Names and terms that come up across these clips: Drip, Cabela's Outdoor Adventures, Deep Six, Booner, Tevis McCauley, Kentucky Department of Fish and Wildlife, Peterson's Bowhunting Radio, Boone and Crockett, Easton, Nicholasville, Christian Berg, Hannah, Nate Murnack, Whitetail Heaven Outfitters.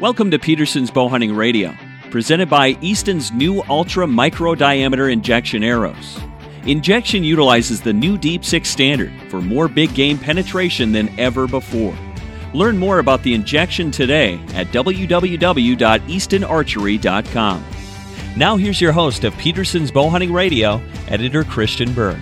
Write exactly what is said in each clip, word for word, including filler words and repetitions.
Welcome to Peterson's Bowhunting Radio, presented by Easton's new ultra micro diameter injection arrows. Injection utilizes the new Deep Six standard for more big game penetration than ever before. Learn more about the injection today at w w w dot easton archery dot com. Now here's your host of Peterson's Bowhunting Radio, editor Christian Berg.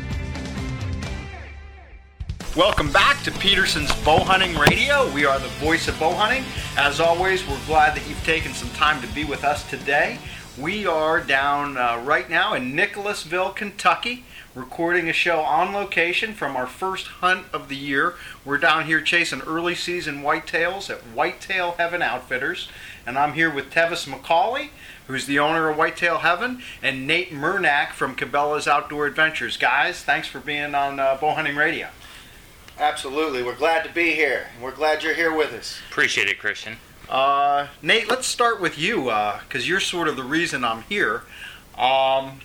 Welcome back to Peterson's Bowhunting Radio. We are the voice of bowhunting. As always, we're glad that you've taken some time to be with us today. We are down uh, right now in Nicholasville, Kentucky, recording a show on location from our first hunt of the year. We're down here chasing early season whitetails at Whitetail Heaven Outfitters, and I'm here with Tevis McCauley, who's the owner of Whitetail Heaven, and Nate Murnack from Cabela's Outdoor Adventures. Guys, thanks for being on uh, Bowhunting Radio. Absolutely. We're glad to be here. We're glad you're here with us. Appreciate it, Christian. Uh, Nate, let's start with you, because uh, you're sort of the reason I'm here. Um,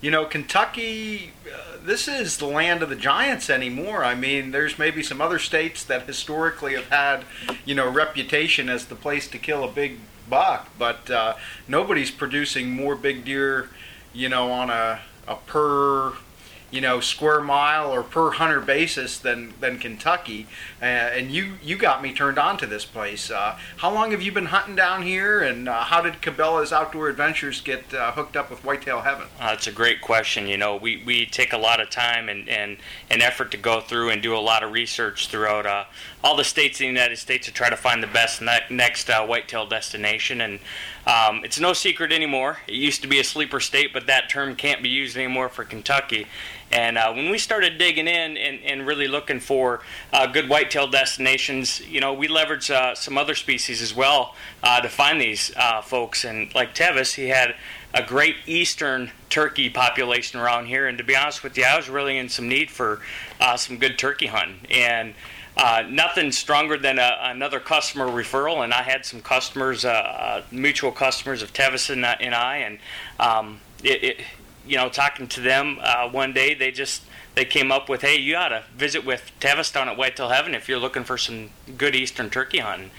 you know, Kentucky, uh, this is the land of the giants anymore. I mean, there's maybe some other states that historically have had, you know, reputation as the place to kill a big buck, but uh, nobody's producing more big deer, you know, on a, a per... you know, square mile or per hunter basis than, than Kentucky. Uh, and you, you got me turned on to this place. Uh, how long have you been hunting down here, and uh, how did Cabela's Outdoor Adventures get uh, hooked up with Whitetail Heaven? Uh, that's a great question. You know, we, we take a lot of time and, and, and effort to go through and do a lot of research throughout uh, all the states in the United States to try to find the best ne- next uh, whitetail destination. And um, it's no secret anymore. It used to be a sleeper state, but that term can't be used anymore for Kentucky. And uh, when we started digging in and, and really looking for uh, good whitetail destinations, you know, we leveraged uh, some other species as well uh, to find these uh, folks. And like Tevis, he had a great eastern turkey population around here. And to be honest with you, I was really in some need for uh, some good turkey hunting. And Uh, nothing stronger than a, another customer referral, and I had some customers, uh, uh, mutual customers of Tevis and, uh, and I, and um, it, it, you know, talking to them uh, one day, they just they came up with, hey, you ought to visit with Tevis down at Whitetail Heaven if you're looking for some good eastern turkey hunting.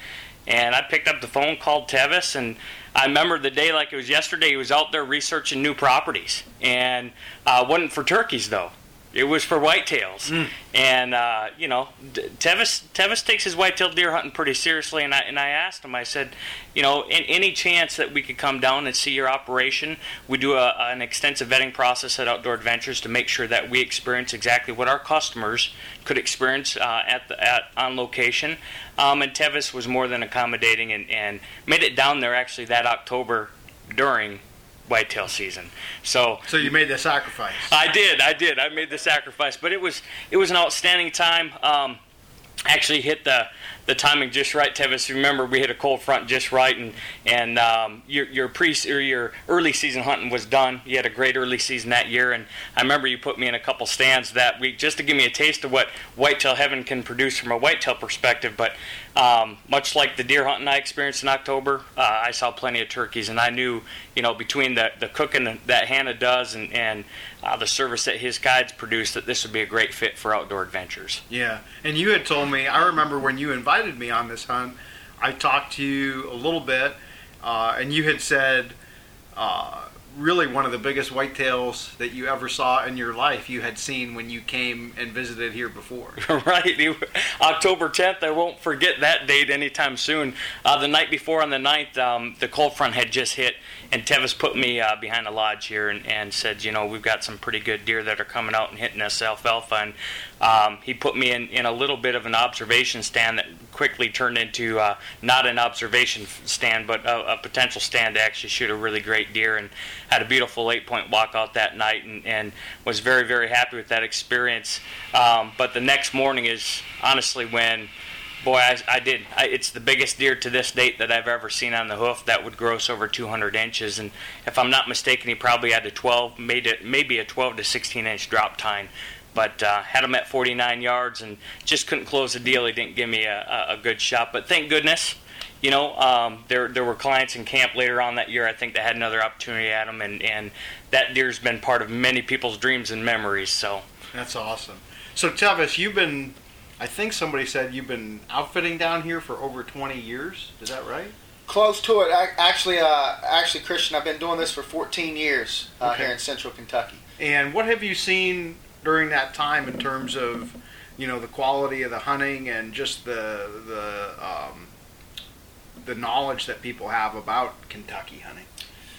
And I picked up the phone, called Tevis, and I remember the day like it was yesterday. He was out there researching new properties, and uh, wasn't for turkeys though. It was for whitetails, mm. and uh, you know, Tevis Tevis takes his whitetail deer hunting pretty seriously. And I and I asked him. I said, you know, in, any chance that we could come down and see your operation? We do a, an extensive vetting process at Outdoor Adventures to make sure that we experience exactly what our customers could experience uh, at the at on location. Um, and Tevis was more than accommodating, and, and made it down there actually that October during whitetail season. So So you made the sacrifice. I did, I did. I made the sacrifice. But it was it was an outstanding time. Um, actually hit the the timing just right, Tevis. Remember, we hit a cold front just right, and and um, your your pre or your early season hunting was done. You had a great early season that year, and I remember you put me in a couple stands that week just to give me a taste of what Whitetail Heaven can produce from a whitetail perspective. But um, much like the deer hunting I experienced in October, uh, I saw plenty of turkeys, and I knew, you know, between the the cooking that Hannah does and and uh, the service that his guides produce, that this would be a great fit for Outdoor Adventures. Yeah, and you had told me. I remember when you invited me on this hunt, I talked to you a little bit, uh, and you had said uh, really one of the biggest whitetails that you ever saw in your life you had seen when you came and visited here before. Right. October tenth, I won't forget that date anytime soon. Uh, the night before on the ninth, um, the cold front had just hit, and Tevis put me uh, behind a lodge here and, and said, you know, we've got some pretty good deer that are coming out and hitting us alfalfa. And um, he put me in, in a little bit of an observation stand that quickly turned into uh, not an observation stand, but a, a potential stand to actually shoot a really great deer. And had a beautiful eight-point walkout that night, and, and was very, very happy with that experience. Um, but the next morning is honestly when... Boy, I, I did. I, it's the biggest deer to this date that I've ever seen on the hoof. That would gross over two hundred inches, and if I'm not mistaken, he probably had a twelve, made it maybe a twelve to sixteen inch drop tine. But uh, had him at forty-nine yards, and just couldn't close the deal. He didn't give me a, a good shot. But thank goodness, you know, um, there there were clients in camp later on that year, I think, that had another opportunity at him, and and that deer's been part of many people's dreams and memories. So that's awesome. So Tevis, you've been. I think somebody said you've been outfitting down here for over twenty years. Is that right? Close to it. I, actually, uh, actually, Christian, I've been doing this for fourteen years uh, okay. here in Central Kentucky. And what have you seen during that time in terms of, you know, the quality of the hunting and just the the um, the knowledge that people have about Kentucky hunting?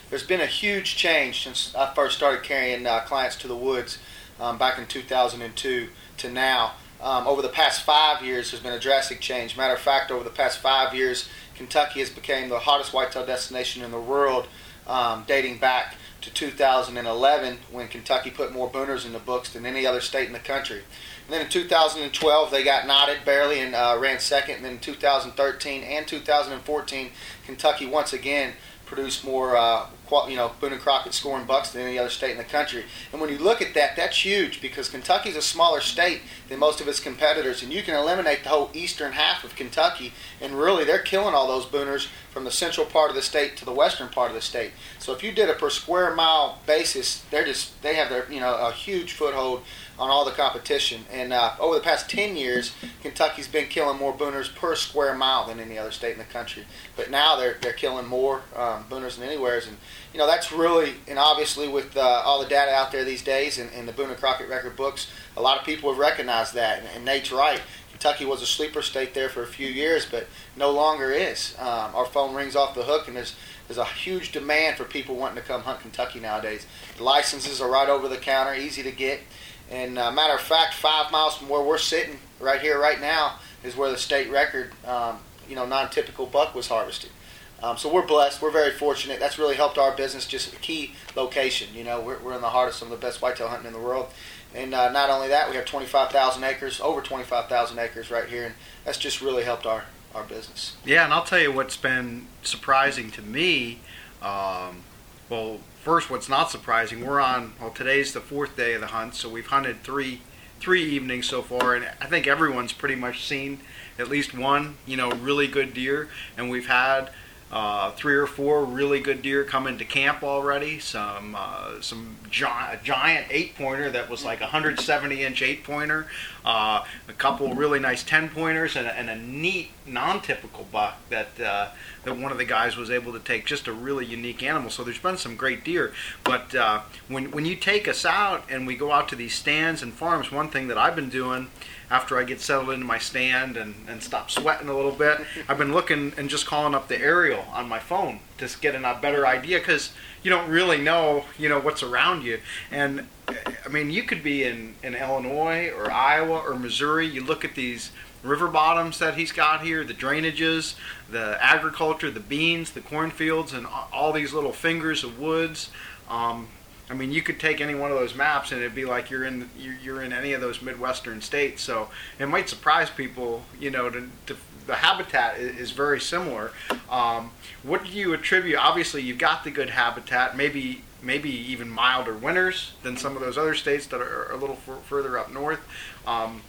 There's been a huge change since I first started carrying uh, clients to the woods um, back in two thousand two to now. Um, over the past five years, there's been a drastic change. Matter of fact, over the past five years, Kentucky has become the hottest whitetail destination in the world, um, dating back to two thousand eleven, when Kentucky put more booners in the books than any other state in the country. And then in two thousand twelve, they got knotted barely and uh, ran second. And then in two thousand thirteen and two thousand fourteen, Kentucky once again produce more, uh, you know, Boone and Crockett scoring bucks than any other state in the country. And when you look at that, that's huge, because Kentucky's a smaller state than most of its competitors, and you can eliminate the whole eastern half of Kentucky, and really they're killing all those booners from the central part of the state to the western part of the state. So if you did a per square mile basis, they're just they have their you know a huge foothold on all the competition. And uh, over the past ten years, Kentucky's been killing more booners per square mile than any other state in the country. But now they're they're killing more um, booners than anywheres. And you know that's really, and obviously with uh, all the data out there these days and, and the Boone and Crockett record books, a lot of people have recognized that. And, and Nate's right. Kentucky was a sleeper state there for a few years, but no longer is. Um, our phone rings off the hook, and there's there's a huge demand for people wanting to come hunt Kentucky nowadays. The licenses are right over the counter, easy to get. And uh, matter of fact, five miles from where we're sitting right here, right now, is where the state record, um, you know, non-typical buck was harvested. Um, so we're blessed. We're very fortunate. That's really helped our business, just a key location. You know, we're, we're in the heart of some of the best whitetail hunting in the world. And uh, not only that, we have twenty-five thousand acres, over twenty-five thousand acres right here. And that's just really helped our, our business. Yeah, and I'll tell you what's been surprising to me. Um, well, First, what's not surprising, we're on, well, today's the fourth day of the hunt, so we've hunted three three evenings so far, and I think everyone's pretty much seen at least one, you know, really good deer, and we've had uh, three or four really good deer come into camp already, some uh, some gi- giant eight-pointer that was like a one hundred seventy inch eight-pointer, uh, a couple really nice ten-pointers, and, and a neat non-typical buck that uh, that one of the guys was able to take, just a really unique animal. So there's been some great deer, but uh, when when you take us out and we go out to these stands and farms, one thing that I've been doing after I get settled into my stand and, and stop sweating a little bit, I've been looking and just calling up the aerial on my phone to get a better idea, because you don't really know, you know, what's around you. And I mean, you could be in, in Illinois or Iowa or Missouri. You look at these river bottoms that he's got here, the drainages, the agriculture, the beans, the cornfields, and all these little fingers of woods. Um, I mean, you could take any one of those maps, and it'd be like you're in you're in any of those Midwestern states. So it might surprise people, you know, to, to the habitat is very similar. Um, what do you attribute? Obviously, you've got the good habitat, maybe maybe even milder winters than some of those other states that are a little f- further up north. Um,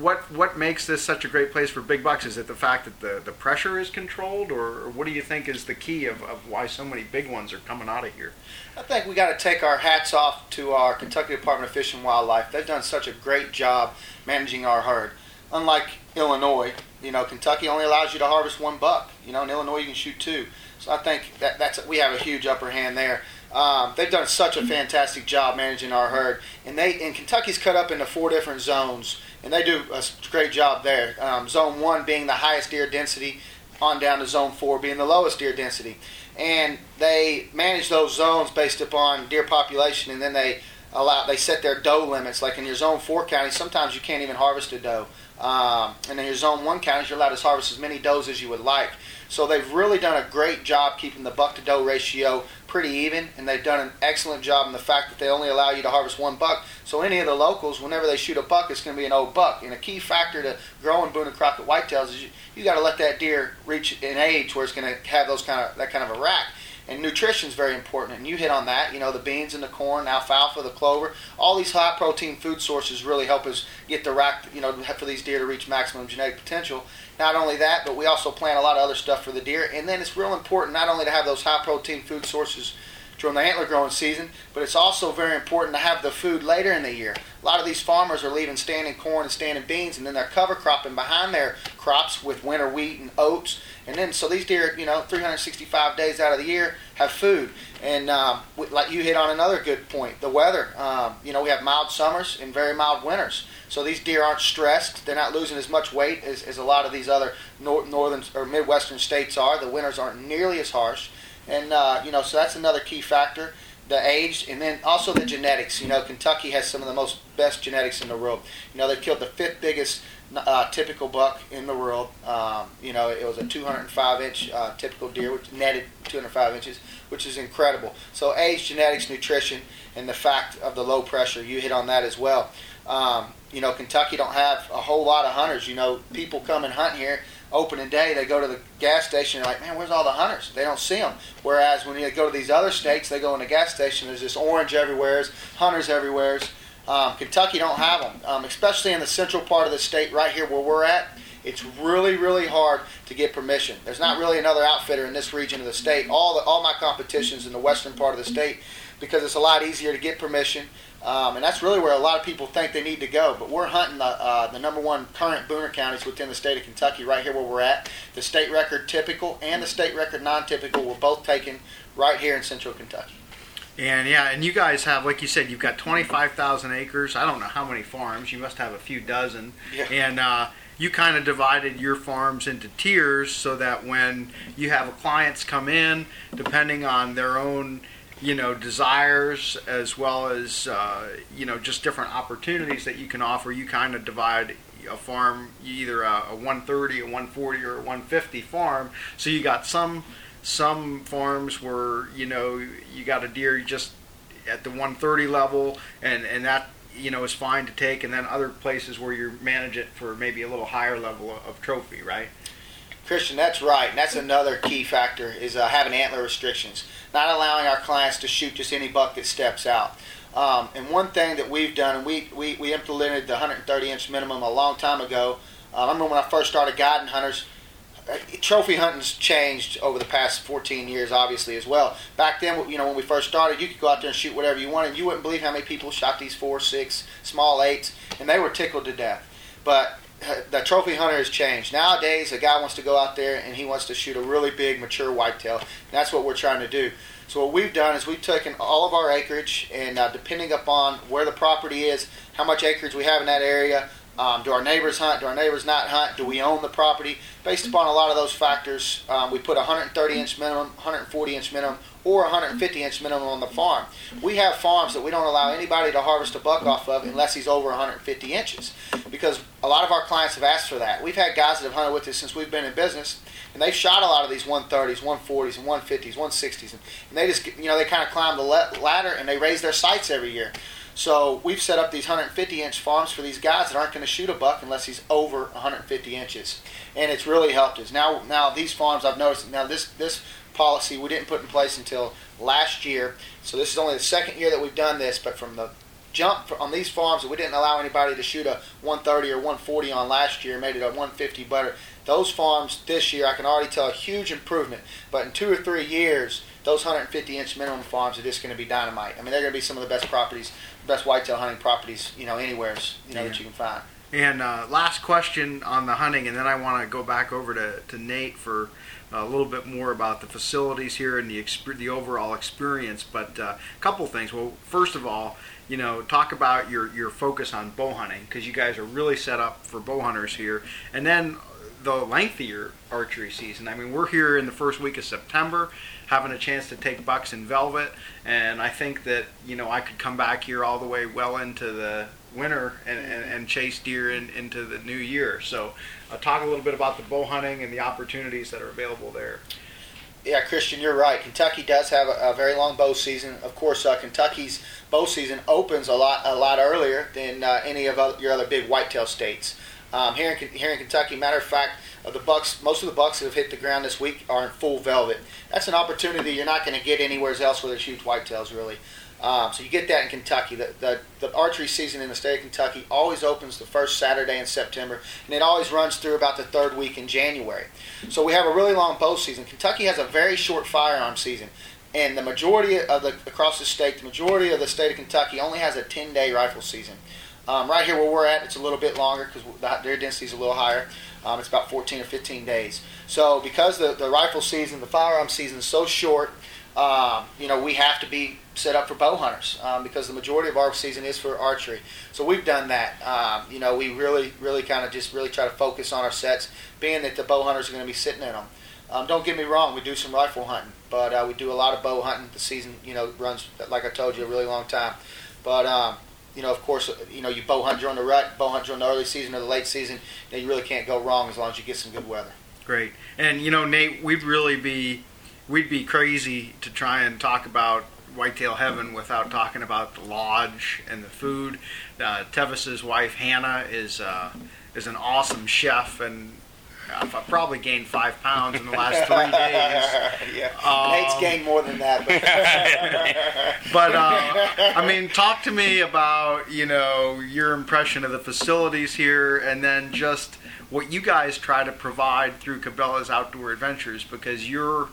What what makes this such a great place for big bucks? Is it the fact that the, the pressure is controlled, or, or what do you think is the key of, of why so many big ones are coming out of here? I think we got to take our hats off to our Kentucky Department of Fish and Wildlife. They've done such a great job managing our herd. Unlike Illinois, you know, Kentucky only allows you to harvest one buck. You know, in Illinois you can shoot two. So I think that that's we have a huge upper hand there. Um, they've done such a fantastic job managing our herd, and they and Kentucky's cut up into four different zones, and they do a great job there. Um, zone one being the highest deer density, on down to zone four being the lowest deer density, and they manage those zones based upon deer population, and then they allow they set their doe limits. Like in your zone four county, sometimes you can't even harvest a doe, um, and in your zone one counties, you're allowed to harvest as many does as you would like. So they've really done a great job keeping the buck-to-doe ratio pretty even, and they've done an excellent job in the fact that they only allow you to harvest one buck. So any of the locals, whenever they shoot a buck, it's going to be an old buck. And a key factor to growing Boone and Crockett whitetails is you, you got to let that deer reach an age where it's going to have those kind of that kind of a rack. And nutrition is very important, and you hit on that. You know, the beans and the corn, alfalfa, the clover, all these high-protein food sources really help us get the rack, you know, for these deer to reach maximum genetic potential. Not only that, but we also plant a lot of other stuff for the deer. And then it's real important not only to have those high-protein food sources during the antler growing season, but it's also very important to have the food later in the year. A lot of these farmers are leaving standing corn and standing beans, and then they're cover cropping behind their crops with winter wheat and oats. And then so these deer, you know, three hundred sixty-five days out of the year have food. And um, like you hit on another good point, the weather. Um, you know, we have mild summers and very mild winters. So these deer aren't stressed. They're not losing as much weight as, as a lot of these other nor- northern or midwestern states are. The winters aren't nearly as harsh. And, uh, you know, so that's another key factor. The age, and then also the genetics. You know, Kentucky has some of the most best genetics in the world. You know, they killed the fifth biggest uh, typical buck in the world. Um, you know, it was a two hundred five inch uh, typical deer, which netted two hundred five inches, which is incredible. So age, genetics, nutrition, and the fact of the low pressure. You hit on that as well. Um, you know, Kentucky don't have a whole lot of hunters. You know, people come and hunt here. Opening day, they go to the gas station, they're like, man, where's all the hunters? They don't see them. Whereas when you go to these other states, they go in the gas station, there's just orange everywhere, hunters everywhere. Um, Kentucky don't have them, um, especially in the central part of the state right here where we're at. It's really, really hard to get permission. There's not really another outfitter in this region of the state. All the, all my competition's in the western part of the state because it's a lot easier to get permission. Um, and that's really where a lot of people think they need to go. But we're hunting the, uh, the number one current Booner counties within the state of Kentucky right here where we're at. The state record typical and the state record non-typical were both taken right here in central Kentucky. And, yeah, and you guys have, like you said, you've got twenty-five thousand acres. I don't know how many farms. You must have a few dozen. Yeah. And uh, you kind of divided your farms into tiers so that when you have clients come in, depending on their own you know, desires as well as, uh, you know, just different opportunities that you can offer. You kind of divide a farm, either a, a one thirty, a one forty, or a one fifty farm. So you got some some farms where, you know, you got a deer just at the one thirty level, and, and that, you know, is fine to take. And then other places where you manage it for maybe a little higher level of, of trophy, right? Christian, that's right, and that's another key factor is uh, having antler restrictions, not allowing our clients to shoot just any buck that steps out. Um, and one thing that we've done, and we, we, we implemented the one thirty inch minimum a long time ago. Uh, I remember when I first started guiding hunters, trophy hunting's changed over the past fourteen years, obviously, as well. Back then, you know, when we first started, you could go out there and shoot whatever you wanted. You wouldn't believe how many people shot these four, six, small eights, and they were tickled to death. But the trophy hunter has changed. Nowadays, a guy wants to go out there and he wants to shoot a really big, mature whitetail. That's what we're trying to do. So what we've done is we've taken all of our acreage, and uh, depending upon where the property is, how much acreage we have in that area, um, do our neighbors hunt, do our neighbors not hunt, do we own the property? Based upon a lot of those factors, um, we put a one thirty inch minimum, one forty inch minimum, or one fifty inch minimum on the farm. We have farms that we don't allow anybody to harvest a buck off of unless he's over one fifty inches, because a lot of our clients have asked for that. We've had guys that have hunted with us since we've been in business, and they've shot a lot of these one thirties, one forties, and one fifties, one sixties, and they just, you know, they kind of climb the ladder and they raise their sights every year. So we've set up these one fifty inch farms for these guys that aren't going to shoot a buck unless he's over one fifty inches, and it's really helped us. Now, now these farms, I've noticed, now this this. policy we didn't put in place until last year, so this is only the second year that we've done this, but from the jump on these farms we didn't allow anybody to shoot a one thirty or one forty on last year, made it a one fifty butter. Those farms this year, I can already tell a huge improvement, but in two or three years those one fifty inch minimum farms are just going to be dynamite. I mean, they're going to be some of the best properties, best whitetail hunting properties, you know, anywhere, you know, yeah. that you can find. And uh, last question on the hunting, and then I want to go back over to, to Nate for a little bit more about the facilities here and the exp- the overall experience. But uh, a couple things. Well, first of all, you know, talk about your, your focus on bow hunting, because you guys are really set up for bow hunters here. And then the lengthier archery season. I mean, we're here in the first week of September, having a chance to take bucks in velvet, and I think that, you know, I could come back here all the way well into the winter and, and, and chase deer in, into the new year. So I'll talk a little bit about the bow hunting and the opportunities that are available there. Yeah, Christian, you're right. Kentucky does have a, a very long bow season. Of course, uh, Kentucky's bow season opens a lot a lot earlier than uh, any of other, your other big whitetail states. Um, here in here in Kentucky, matter of fact, uh, the bucks, most of the bucks that have hit the ground this week are in full velvet. That's an opportunity you're not going to get anywhere else where there's huge whitetails, really. Um, so you get that in Kentucky. The, the the archery season in the state of Kentucky always opens the first Saturday in September, and it always runs through about the third week in January. So we have a really long bow season. Kentucky has a very short firearm season, and the majority of the across the state, the majority of the state of Kentucky only has a ten-day rifle season. Um, right here where we're at, it's a little bit longer because the deer density is a little higher. Um, it's about fourteen or fifteen days. So because the, the rifle season, the firearm season is so short, um, you know, we have to be set up for bow hunters um, because the majority of our season is for archery. So we've done that. Um, you know, we really, really kind of just really try to focus on our sets, being that the bow hunters are going to be sitting in them. Um, don't get me wrong, we do some rifle hunting, but uh, we do a lot of bow hunting. The season, you know, runs, like I told you, a really long time. But, um, you know, of course, you know, you bow hunt during the rut, bow hunt during the early season or the late season, and you really can't go wrong as long as you get some good weather. Great. And, you know, Nate, we'd really be, we'd be crazy to try and talk about Whitetail Heaven without talking about the lodge and the food. Uh, Tevis's wife, Hannah, is uh, is an awesome chef, and I probably gained five pounds in the last three days. Yeah. Um, Nate's gained more than that. But, but uh, I mean, talk to me about, you know, your impression of the facilities here, and then just what you guys try to provide through Cabela's Outdoor Adventures, because you're,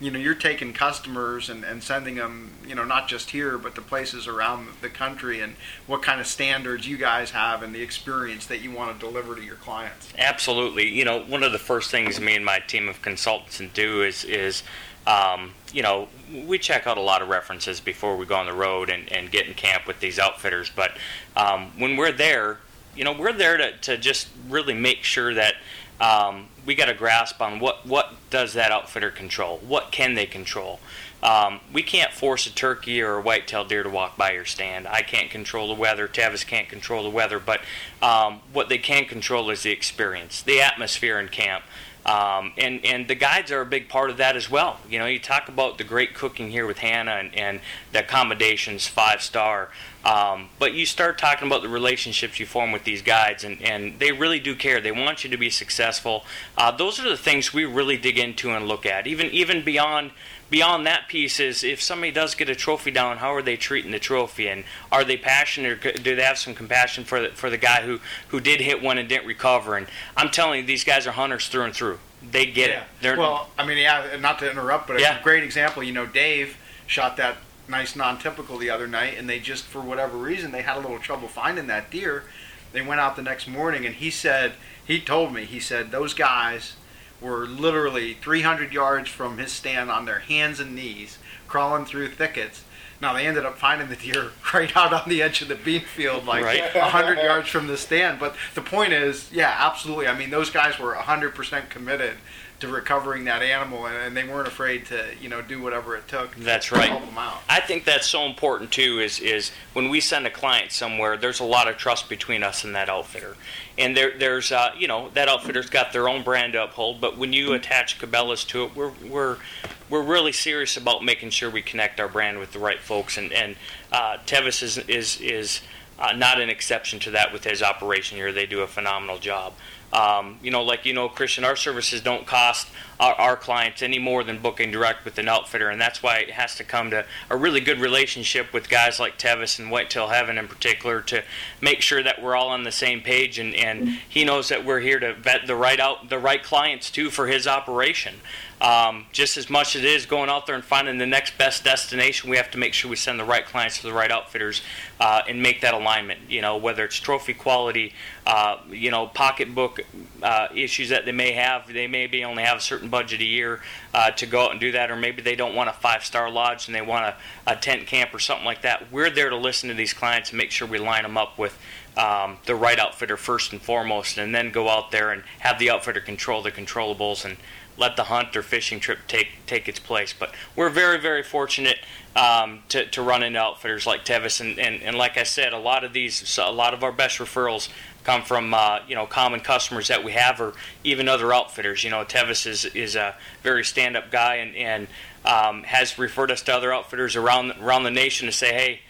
you know, you're taking customers and, and sending them, you know, not just here, but to places around the country, and what kind of standards you guys have and the experience that you want to deliver to your clients. Absolutely. You know, one of the first things me and my team of consultants do is, is um, you know, we check out a lot of references before we go on the road and, and get in camp with these outfitters. But um, when we're there, you know, we're there to, to just really make sure that Um, we got a grasp on what, what does that outfitter control? What can they control? Um, we can't force a turkey or a white-tailed deer to walk by your stand. I can't control the weather. Tevis can't control the weather. But um, what they can control is the experience, the atmosphere in camp. Um, and, and the guides are a big part of that as well. You know, you talk about the great cooking here with Hannah and, and the accommodations, five-star. Um, but you start talking about the relationships you form with these guides, and, and they really do care. They want you to be successful. Uh, those are the things we really dig into and look at. Even even beyond beyond that piece is, if somebody does get a trophy down, how are they treating the trophy? And are they passionate, or do they have some compassion for the, for the guy who, who did hit one and didn't recover? And I'm telling you, these guys are hunters through and through. They get yeah. it. They're, well, I mean, yeah, not to interrupt, but yeah. it's a great example. You know, Dave shot that nice non-typical the other night, and they just, for whatever reason, they had a little trouble finding that deer. They went out the next morning, and he said, he told me, he said those guys were literally three hundred yards from his stand on their hands and knees, crawling through thickets. Now, they ended up finding the deer right out on the edge of the bean field, like right. one hundred yards from the stand. But the point is, yeah, absolutely. I mean, those guys were one hundred percent committed to recovering that animal, and they weren't afraid to, you know, do whatever it took to that's right. help them out. I think that's so important, too, is is when we send a client somewhere, there's a lot of trust between us and that outfitter. And there, there's, uh, you know, that outfitter's got their own brand to uphold, but when you attach Cabela's to it, we're we're we're really serious about making sure we connect our brand with the right folks, and, and uh, Tevis is, is, is uh, not an exception to that with his operation here. They do a phenomenal job. Um, you know, like you know, Christian, our services don't cost our, our clients any more than booking direct with an outfitter, and that's why it has to come to a really good relationship with guys like Tevis and Whitetail Heaven in particular to make sure that we're all on the same page, and, and he knows that we're here to vet the right out the right clients too for his operation. Um, just as much as it is going out there and finding the next best destination, we have to make sure we send the right clients to the right outfitters uh, and make that alignment, you know, whether it's trophy quality, uh, you know, pocketbook uh, issues that they may have. They maybe only have a certain budget a year uh, to go out and do that, or maybe they don't want a five-star lodge and they want a, a tent camp or something like that. We're there to listen to these clients and make sure we line them up with Um, the right outfitter first and foremost, and then go out there and have the outfitter control the controllables and let the hunt or fishing trip take take its place. But we're very, very fortunate um, to, to run into outfitters like Tevis, and, and, and like I said, a lot of these, a lot of our best referrals come from uh, you know common customers that we have, or even other outfitters. You know, Tevis is, is a very stand-up guy, and, and um, has referred us to other outfitters around around the nation to say, hey,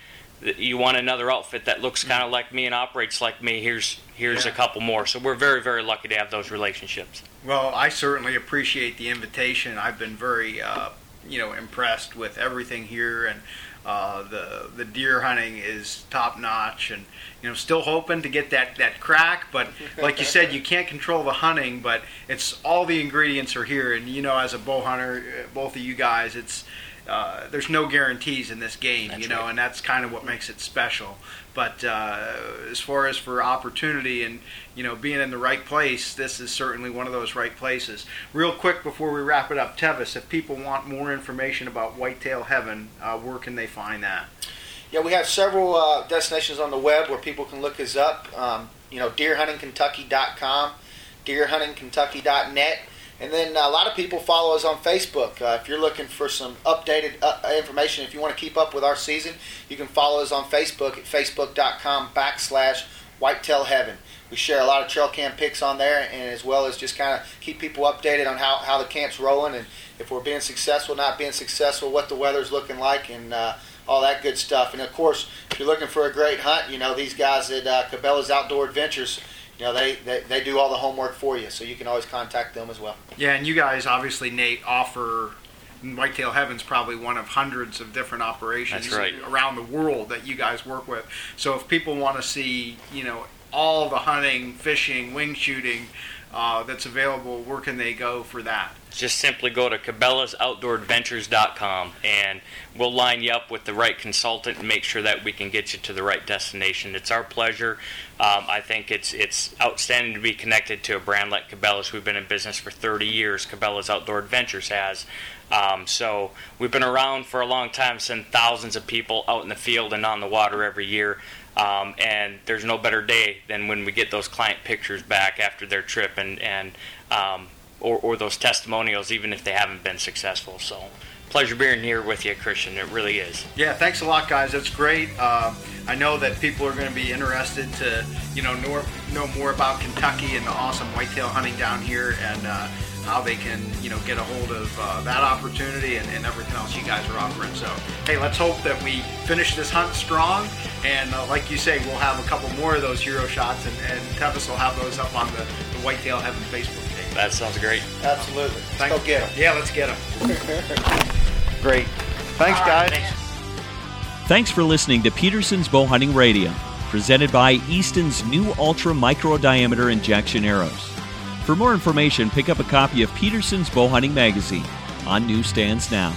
you want another outfit that looks kind of like me and operates like me, here's here's yeah. a couple more. So we're very, very lucky to have those relationships. Well, I certainly appreciate the invitation. I've been very, uh, you know, impressed with everything here, and uh, the the deer hunting is top-notch, and, you know, still hoping to get that, that crack, but like you said, you can't control the hunting, but it's all the ingredients are here, and, you know, as a bow hunter, both of you guys, it's uh, there's no guarantees in this game, that's you know, right. and that's kind of what makes it special. But uh, as far as for opportunity and, you know, being in the right place, this is certainly one of those right places. Real quick before we wrap it up, Tevis, if people want more information about Whitetail Heaven, uh, where can they find that? Yeah, we have several uh, destinations on the web where people can look us up. Um, you know, deer hunting kentucky dot com, deer hunting kentucky dot net. And then a lot of people follow us on Facebook. Uh, if you're looking for some updated uh, information, if you want to keep up with our season, you can follow us on Facebook at facebook.com backslash Whitetail Heaven. We share a lot of trail cam pics on there, and as well as just kind of keep people updated on how, how the camp's rolling, and if we're being successful, not being successful, what the weather's looking like, and uh, all that good stuff. And, of course, if you're looking for a great hunt, you know, these guys at uh, Cabela's Outdoor Adventures, you know, they, they, they do all the homework for you, so you can always contact them as well. Yeah, and you guys, obviously, Nate, offer Whitetail Heaven's probably one of hundreds of different operations That's right. around the world that you guys work with. So if people want to see, you know, all the hunting, fishing, wing shooting uh, that's available, where can they go for that? Just simply go to Cabela's Outdoor Adventures dot com, and we'll line you up with the right consultant and make sure that we can get you to the right destination. It's our pleasure. Um, I think it's it's outstanding to be connected to a brand like Cabela's. We've been in business for thirty years. Cabela's Outdoor Adventures has. Um, so we've been around for a long time, send thousands of people out in the field and on the water every year. Um, and there's no better day than when we get those client pictures back after their trip, and and um, or, or those testimonials, even if they haven't been successful. So pleasure being here with you, Christian. It really is. Yeah, thanks a lot, guys. That's great. Um, I know that people are going to be interested to, you know, know, know more about Kentucky and the awesome whitetail hunting down here, and uh, how they can, you know, get a hold of uh, that opportunity and, and everything else you guys are offering. So, hey, let's hope that we finish this hunt strong. And uh, like you say, we'll have a couple more of those hero shots, and, and Tevis will have those up on the, the Whitetail Heaven Facebook page. That sounds great. Absolutely. Thanks. Let's go get them. Yeah, let's get them. Great. Thanks, guys. Right, thanks. thanks for listening to Peterson's Bowhunting Radio, presented by Easton's new ultra micro diameter injection arrows. For more information, pick up a copy of Peterson's Bowhunting Magazine on newsstands now.